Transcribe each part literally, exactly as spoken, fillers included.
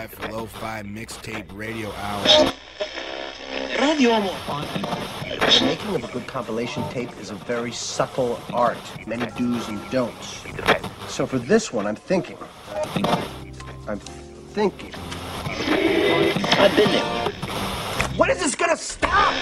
Live Lo-Fi Mixtape Radio Hour. Radio Amor. The making of a good compilation tape is a very subtle art. Many do's and don'ts. So for this one, I'm thinking. I'm thinking. I've been there. When is this gonna stop?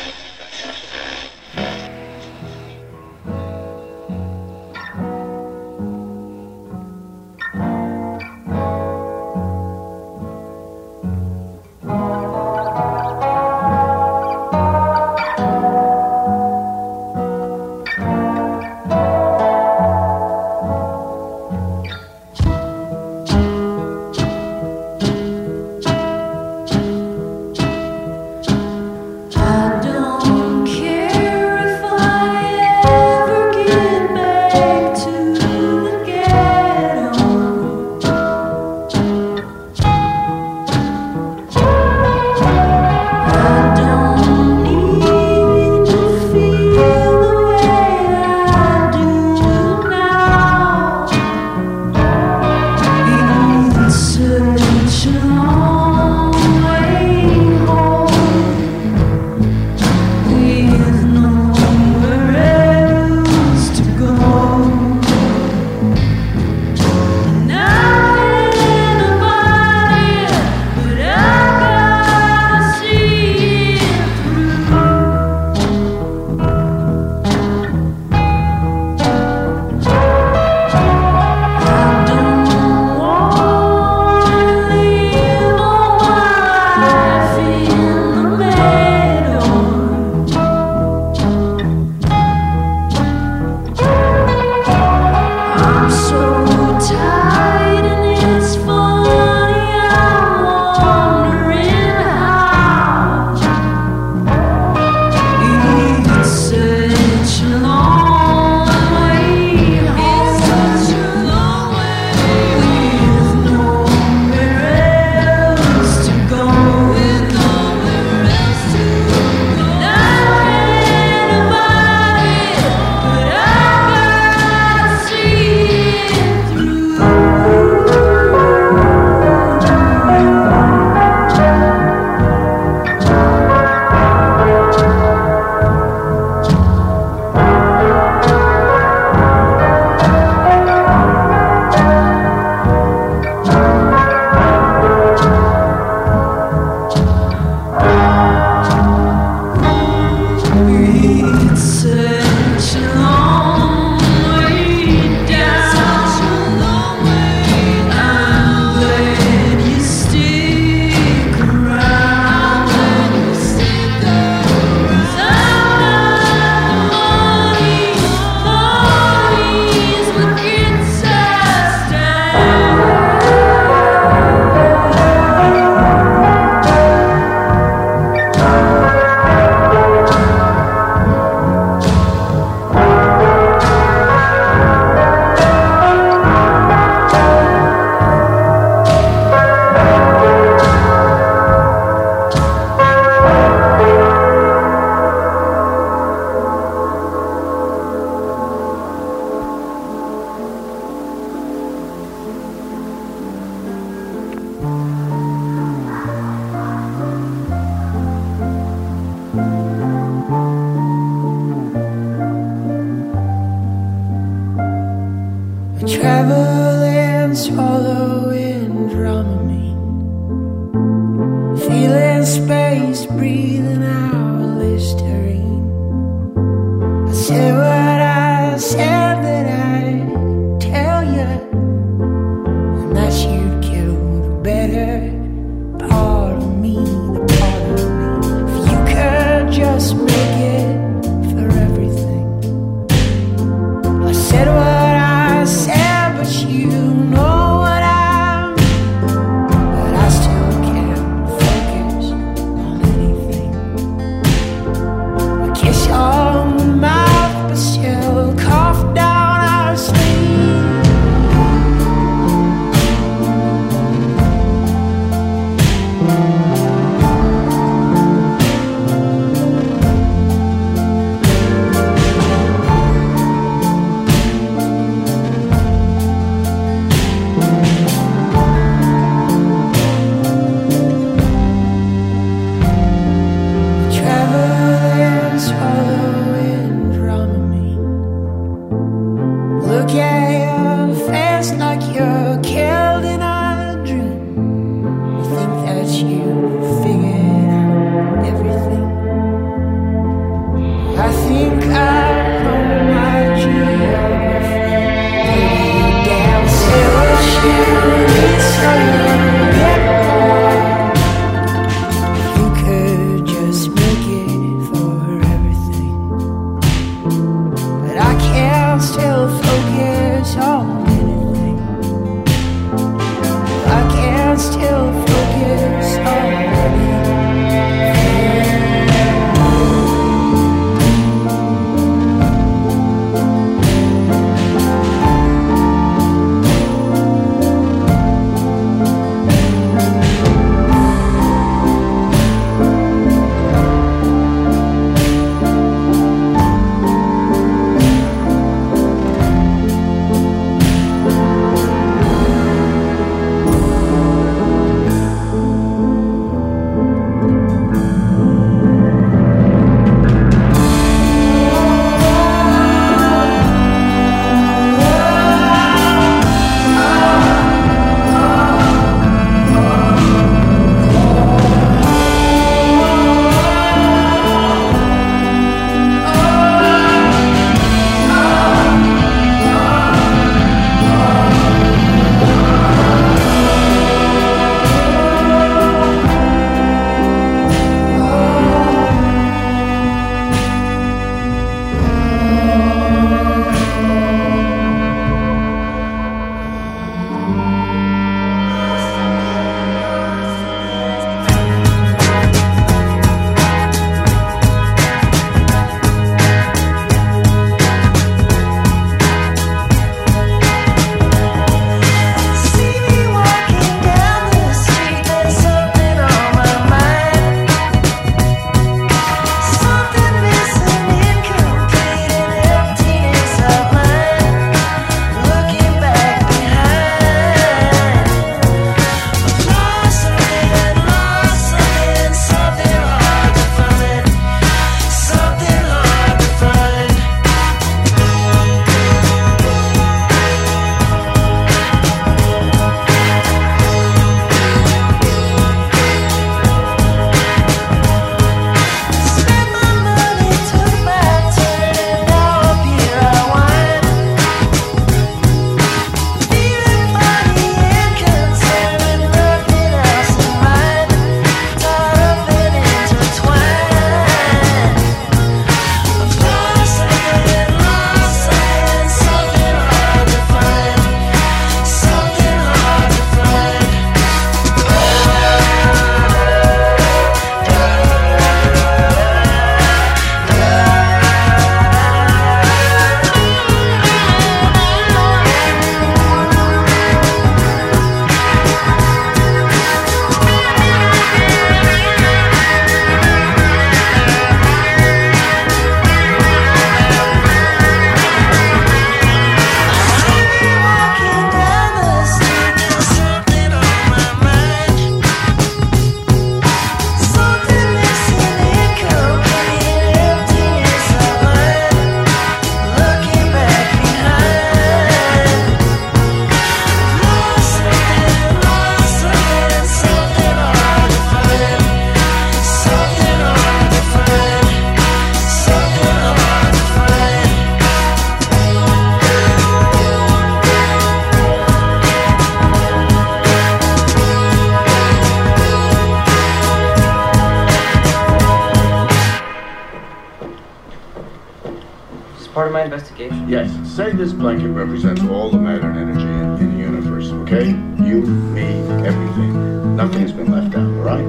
investigation? Yes. Say this blanket represents all the matter and energy in, in the universe, okay? You, me, everything. Nothing has been left out, all right?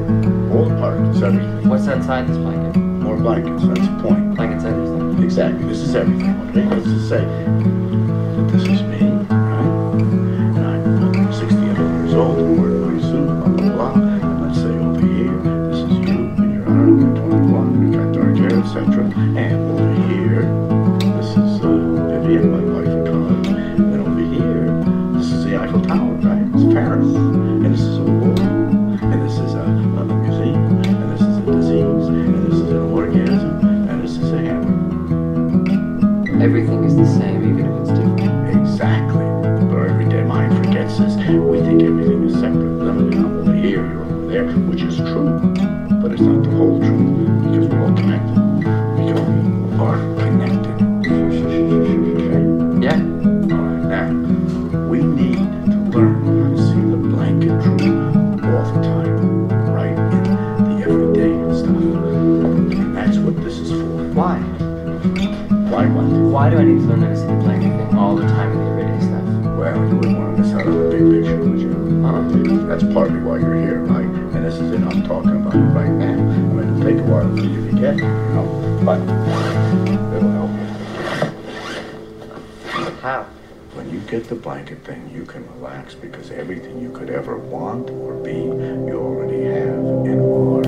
All the particles, everything. What's outside this blanket? More blankets, that's the point. Blankets, everything. Exactly. This is everything, okay? Let's just say that this is me, all right? And I'm sixty-eight years old, and we're pretty soon, blah, blah, blah. And let's say over here, this is you, and you're one hundred twenty-one, and you got dark hair, et cetera. And over here, this is uh, Vivian, my wife, and college. And over here, this is the Eiffel Tower, right? It's Paris. And this is a war. And this is a, a museum. And this is a disease. And this is an orgasm. And this is a hammer. Everything is the same, even if it's different. Exactly. Our everyday mind forgets this. We think everything is separate, limited. I'm over here, you're over there, which is true. But it's not the whole truth, because we're all connected. We are connected. Okay? Yeah. All right, now, we need to learn how to see the blanket truth all the time, right? In the everyday stuff. And that's what this is for. Why? Why what? Why do I need to learn how to see the blanket thing all the time in the everyday stuff? Well, you wouldn't want to miss out on the big picture, would you? Um, that's partly why you're here, right? And this is it I'm talking about right now. I mean, it'll take a while for you to get, you know, but it'll help you. How? When you get the blanket thing, you can relax because everything you could ever want or be, you already have and are.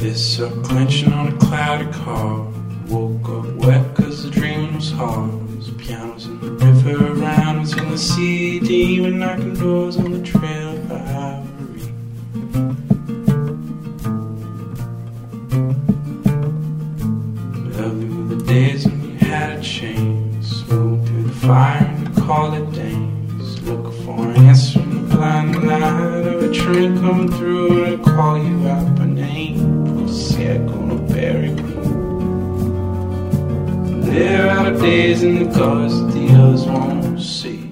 Fists up clenching on a cloudy car. Woke up wet cause the dreaming was hard. There's pianos in the river around us in the city. We're knocking doors on the trail for ivory. Lovely were the days when we had a chain. Smooth through the fire and call it days. Look for an answer in the blind light of a train coming through and I'll call you out by name. Yeah, gonna bury me. There are days in the cars that the others won't see.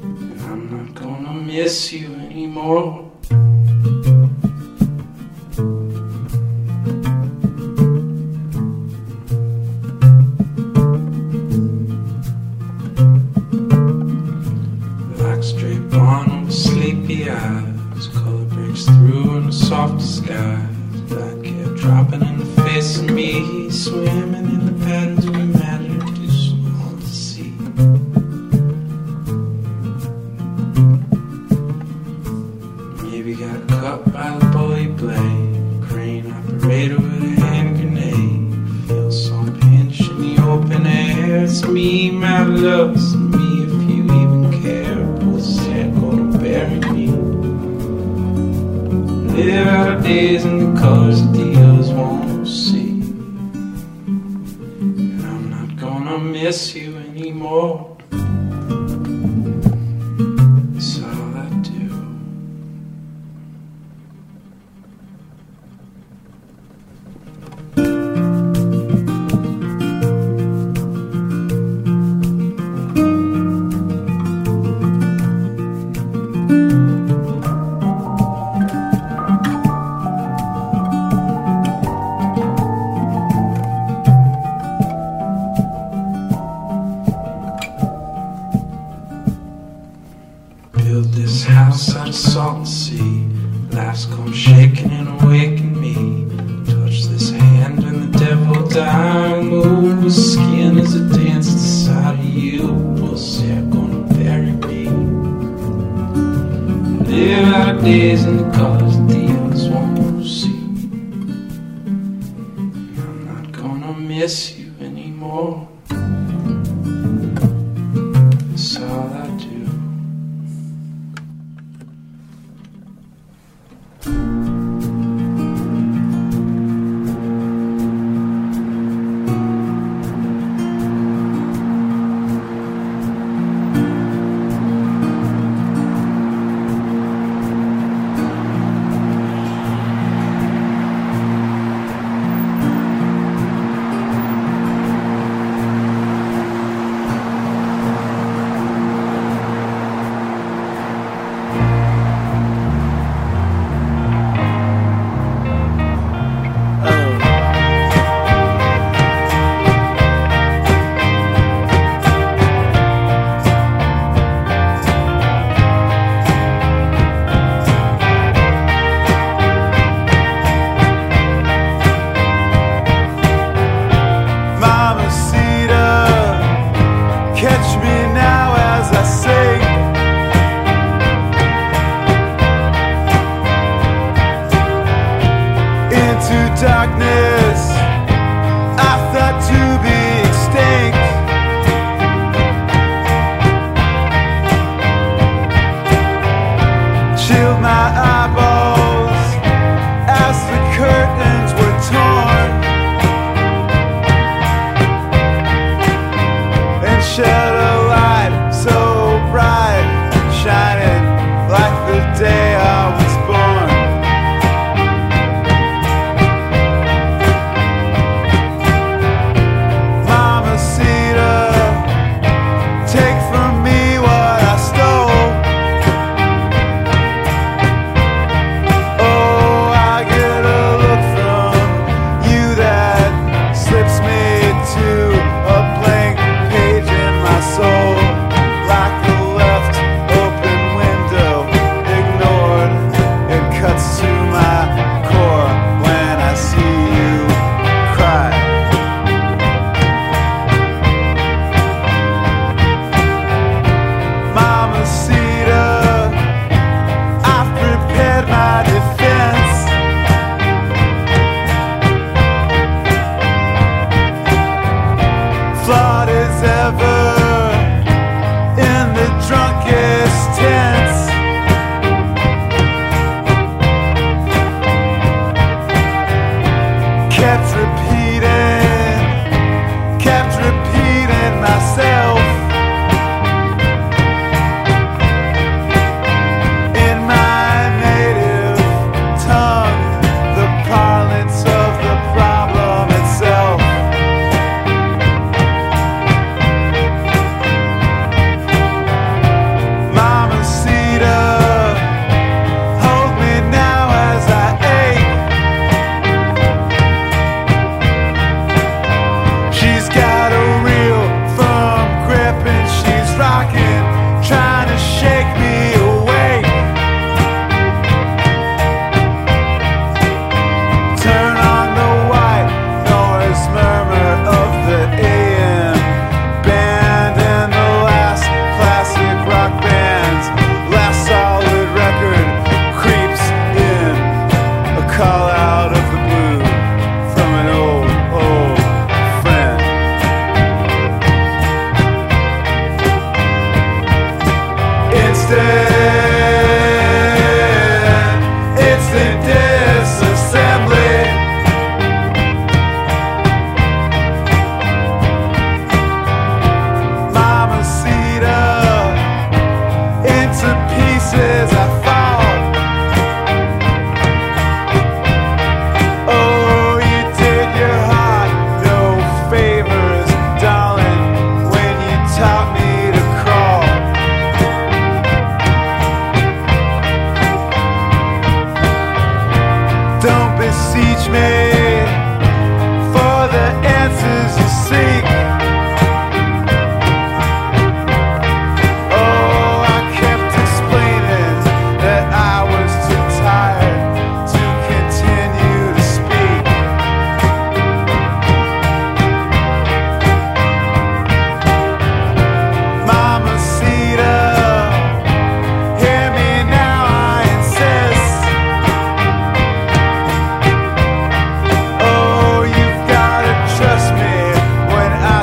And I'm not gonna miss you anymore. Like straight on with sleepy eyes, color breaks through in a soft sky. Dropping in the face of me, swimming in the patterns of matter too small to see. Maybe got cut by the bully blade, crane operator with a hand grenade. Feel some pinch in the open air. It's me, my love, it's me if you even care. Pull the circle to bury me. Live out of days in the colors of the won't see, and I'm not gonna miss you anymore. That's all I do. Build this house out of salt and sea. Life's come shaking and awaken me. Touch this hand and the devil die. Move with skin as it dances inside of you. Pussy, I'm gonna bury me. Live out days in the colors the others won't see. I'm not gonna miss you anymore. That's all I do. into darkness, I thought to be extinct. Chilled my eyeballs as the curtains were torn and shed a light so bright, shining like the day I was born. Mamacita, take from me what I stole. Oh, I get a look from you that slips me to a blank page in my soul, like a left open window, ignored. It cuts to my core when I see you cry. Mamacita, I've prepared my defense. Flawed as ever in the drunkest tense. Kept repeating, kept repeating myself. In my native tongue, the parlance of the problem itself. Mamacita, hold me now as I ache. She's got a reel from grip and she's rocking, trying to shake me awake. Turn on the white noise murmur of the A M band and the last classic rock band's last solid record creeps in, a call out of the blue from an old, old friend. Instant, instant disassembly. Mamacita, into pieces I fall. Oh, you did your heart no favors, darling, when you taught me to crawl. Don't beseech me for the answers you seek. Oh, I kept explaining that I was too tired to continue to speak. Mamacita, hear me now, I insist. Oh, you've gotta trust me when I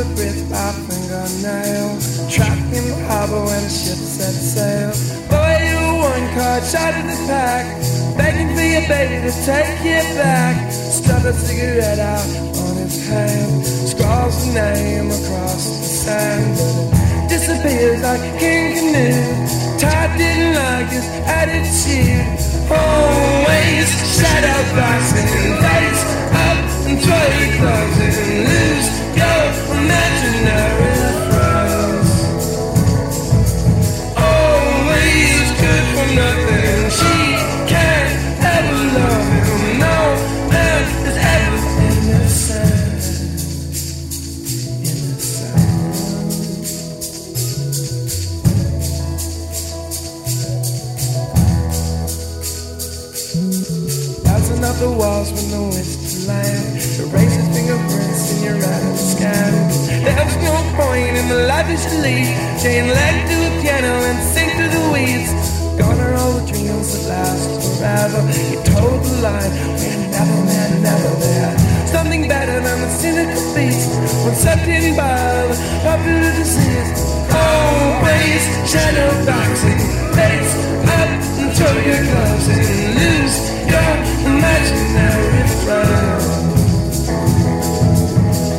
the breath I think I nail. Trapped in the harbour when the ship set sail. Boy, you were one card shot in the pack, begging for your baby to take you back. Stubbed a cigarette out on his hand, scrawls the name across the sand, but it disappears like King Canoe. Todd didn't like his attitude. Always shadow boxing lights up and throw your clothes and lose your imaginary froze. Always good for nothing. She can't ever love him. No man is ever innocent. Of the walls with no wish to land, erases fingerprints in your right scan. There's no point in the life you should lead. Chain leg to a piano and sink to the weeds. Gone are all the dreams that last forever. You told the line, we're never, never, never there. Something better than the cynical beast, when sucked in by the popular disease. Always shadow boxing, face up and throw your gloves and lose your imaginary fun.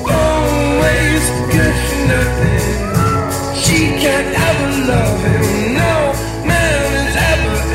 Always good for nothing. She can't ever love him. No man is ever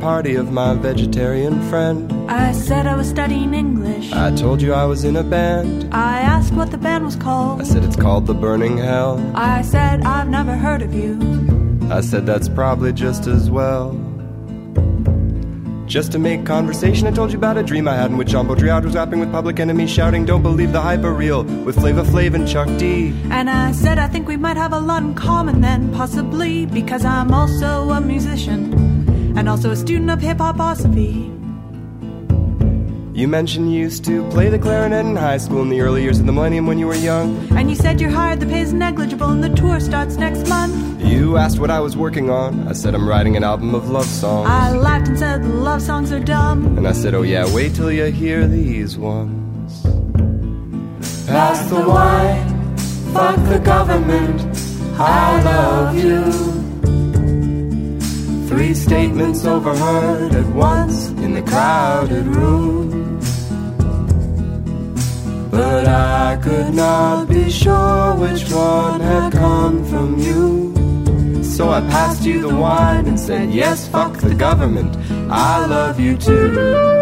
party of my vegetarian friend. I said I was studying English. I told you I was in a band. I asked what the band was called. I said it's called The Burning Hell. I said I've never heard of you. I said that's probably just as well. Just to make conversation, I told you about a dream I had in which Jean Baudrillard was rapping with Public Enemy, shouting, "Don't believe the hype are real," with Flava Flav and Chuck D. And I said I think we might have a lot in common then, possibly, because I'm also a musician and also a student of hip-hoposophy. You mentioned you used to play the clarinet in high school in the early years of the millennium when you were young. And you said your hire, the pay's negligible, and the tour starts next month. You asked what I was working on. I said I'm writing an album of love songs. I laughed and said love songs are dumb. And I said, oh yeah, wait till you hear these ones. Pass the wine, fuck the government, I love you. Three statements overheard at once in the crowded room, but I could not be sure which one had come from you. So I passed you the wine and said, yes, fuck the government, I love you too.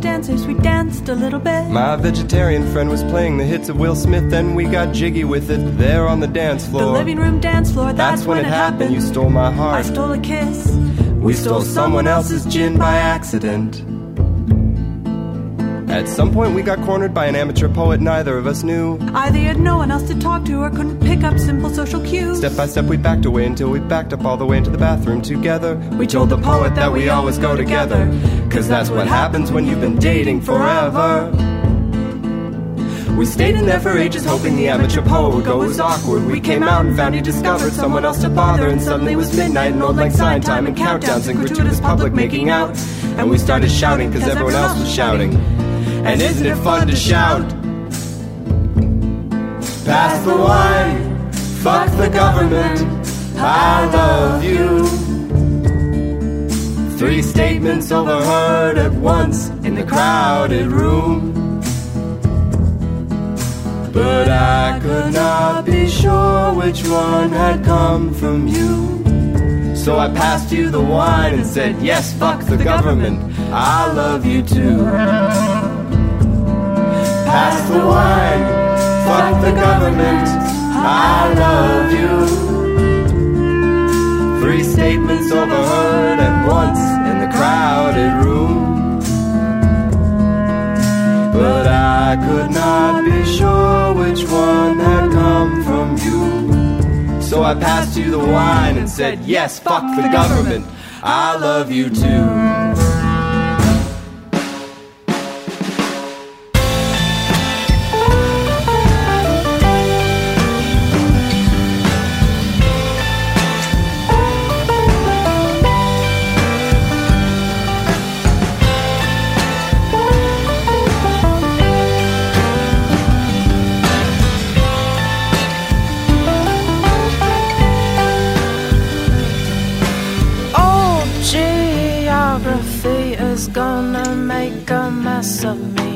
Dancers, we danced a little bit. My vegetarian friend was playing the hits of Will Smith, and we got jiggy with it there on the dance floor. The living room dance floor, that's, that's when, when it happened. happened. You stole my heart. I stole a kiss. We, we stole, stole someone else's gin by accident. At some point we got cornered by an amateur poet neither of us knew. Either you had no one else to talk to or couldn't pick up simple social cues. Step by step we backed away until we backed up all the way into the bathroom together. We told the poet that we always go together, cause that's what happens when you've been dating forever. We stayed in there for ages hoping the amateur poet would go. It was awkward. We came out and found he discovered someone else to bother. And suddenly it was midnight and old lang syne time and countdowns and gratuitous public making out. And we started shouting cause everyone else was shouting. And isn't it fun to shout? Pass the wine, fuck the government, I love you. Three statements overheard at once in the crowded room. But I could not be sure which one had come from you. So I passed you the wine and said, yes, fuck the government, I love you too. Pass the wine, fuck the government, I love you. Three statements overheard at once in the crowded room. But I could not be sure which one had come from you. So I passed you the wine and said, yes, fuck the government, I love you too. Of me.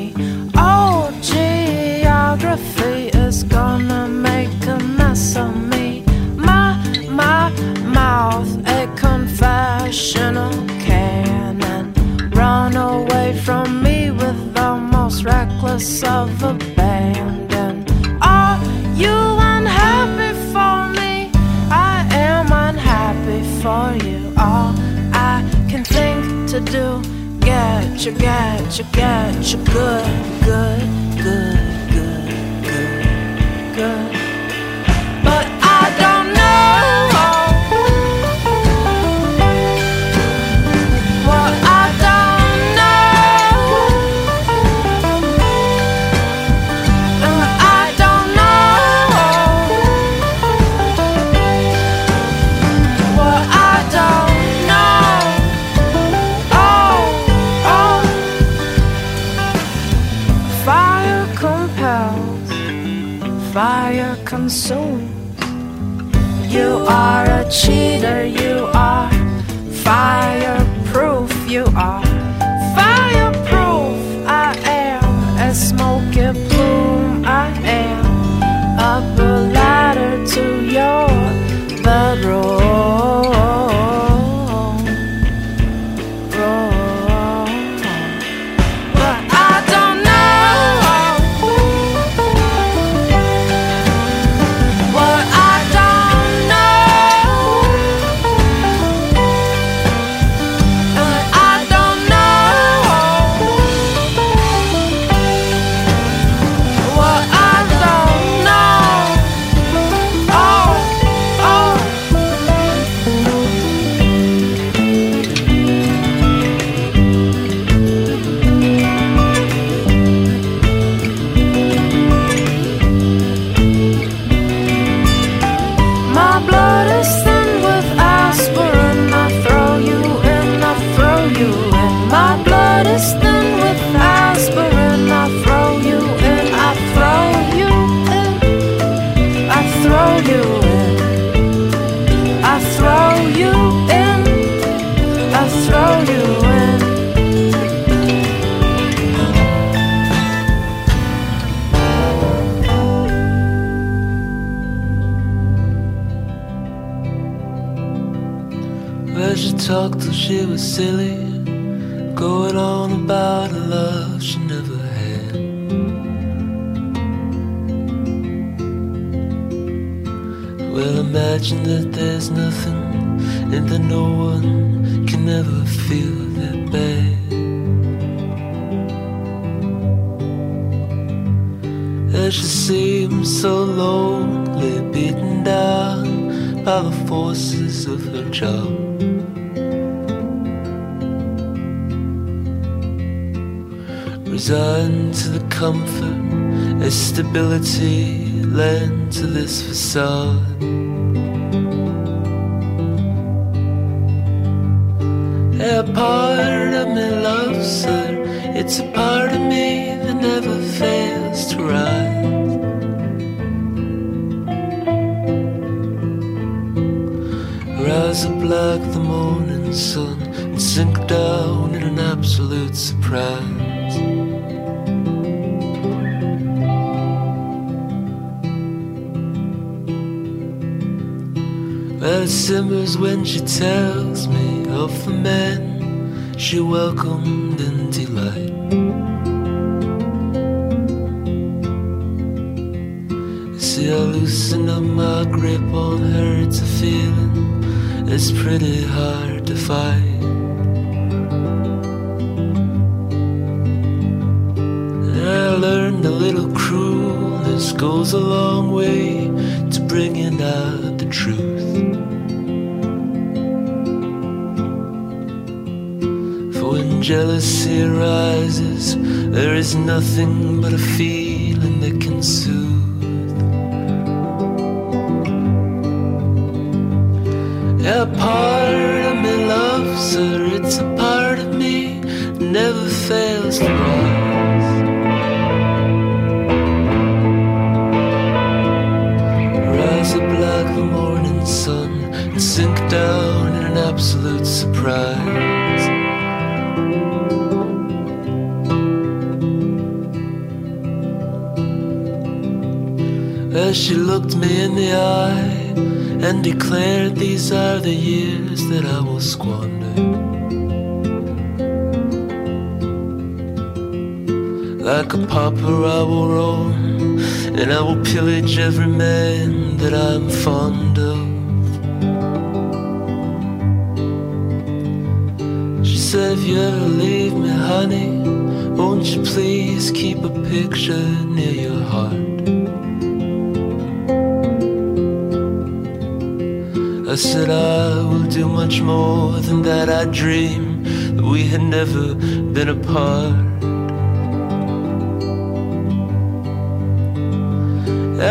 Oh, geography is gonna make a mess of me. My, my mouth, a confessional cannon. Run away from me with the most reckless of abandon. Are you unhappy for me? I am unhappy for you. All I can think to do, get you, get you, get you good, good, good, good, good, good. But I don't know. Well, I don't know. And I don't know. Well, I don't know. Fire consumes. You are a cheater. You are fireproof. You are fireproof. I am a smoky plume. I am up a ladder to your bedroom. But I don't know. Talked till she was silly, going on about a love she never had. Well, imagine that there's nothing, and that no one can ever feel that bad. Does she seem so lonely, beaten down by the forces of her job? Resigned to the comfort as stability lent to this facade. A part of me loves her, it's a part of me that never fails to rise. Rise up like the morning sun and sink down in an absolute surprise. Well, it simmers when she tells me of the men she welcomed in delight. I see I loosen up my grip on her. It's a feeling it's pretty hard to fight. And I learned a little cruelness goes a long way to bringing out the truth. Jealousy arises, there is nothing but a feeling that can soothe. A part of me loves her, it's a part of me that never fails to rise. Rise up like the morning sun and sink down in an absolute surprise. She looked me in the eye and declared, "These are the years that I will squander." Like a pauper I will roam, and I will pillage every man that I'm fond of. She said, "If you ever leave me, honey, won't you please keep a picture near your heart?" I said, "I will do much more than that. I dreamed that we had never been apart."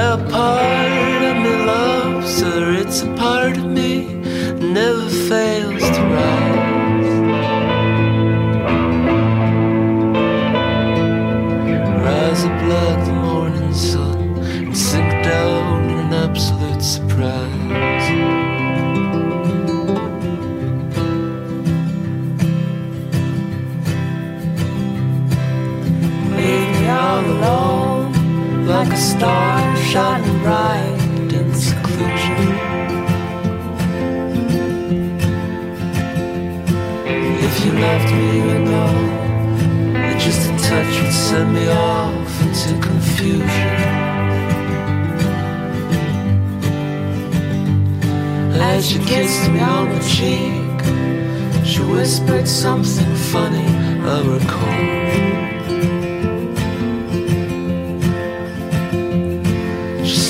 A part of me loves her, it's a part of me that never fails to rise. Rise up like the morning sun and sink down in an absolute surprise. Alone, like a star shining bright in seclusion. If you left me, you know that just a touch would send me off into confusion. As you kissed me on the cheek, she whispered something funny, I recall.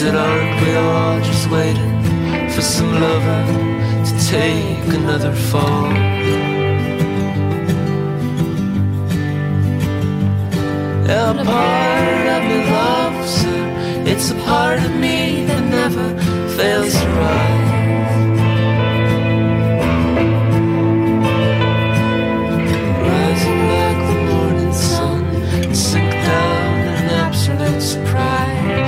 That aren't we all just waiting for some lover to take another fall? A part of me loves her, it's a part of me that never fails to rise. Rising like the morning sun and sink down in an absolute surprise.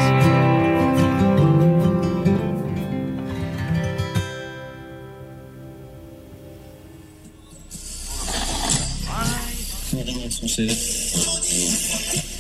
We'll see you.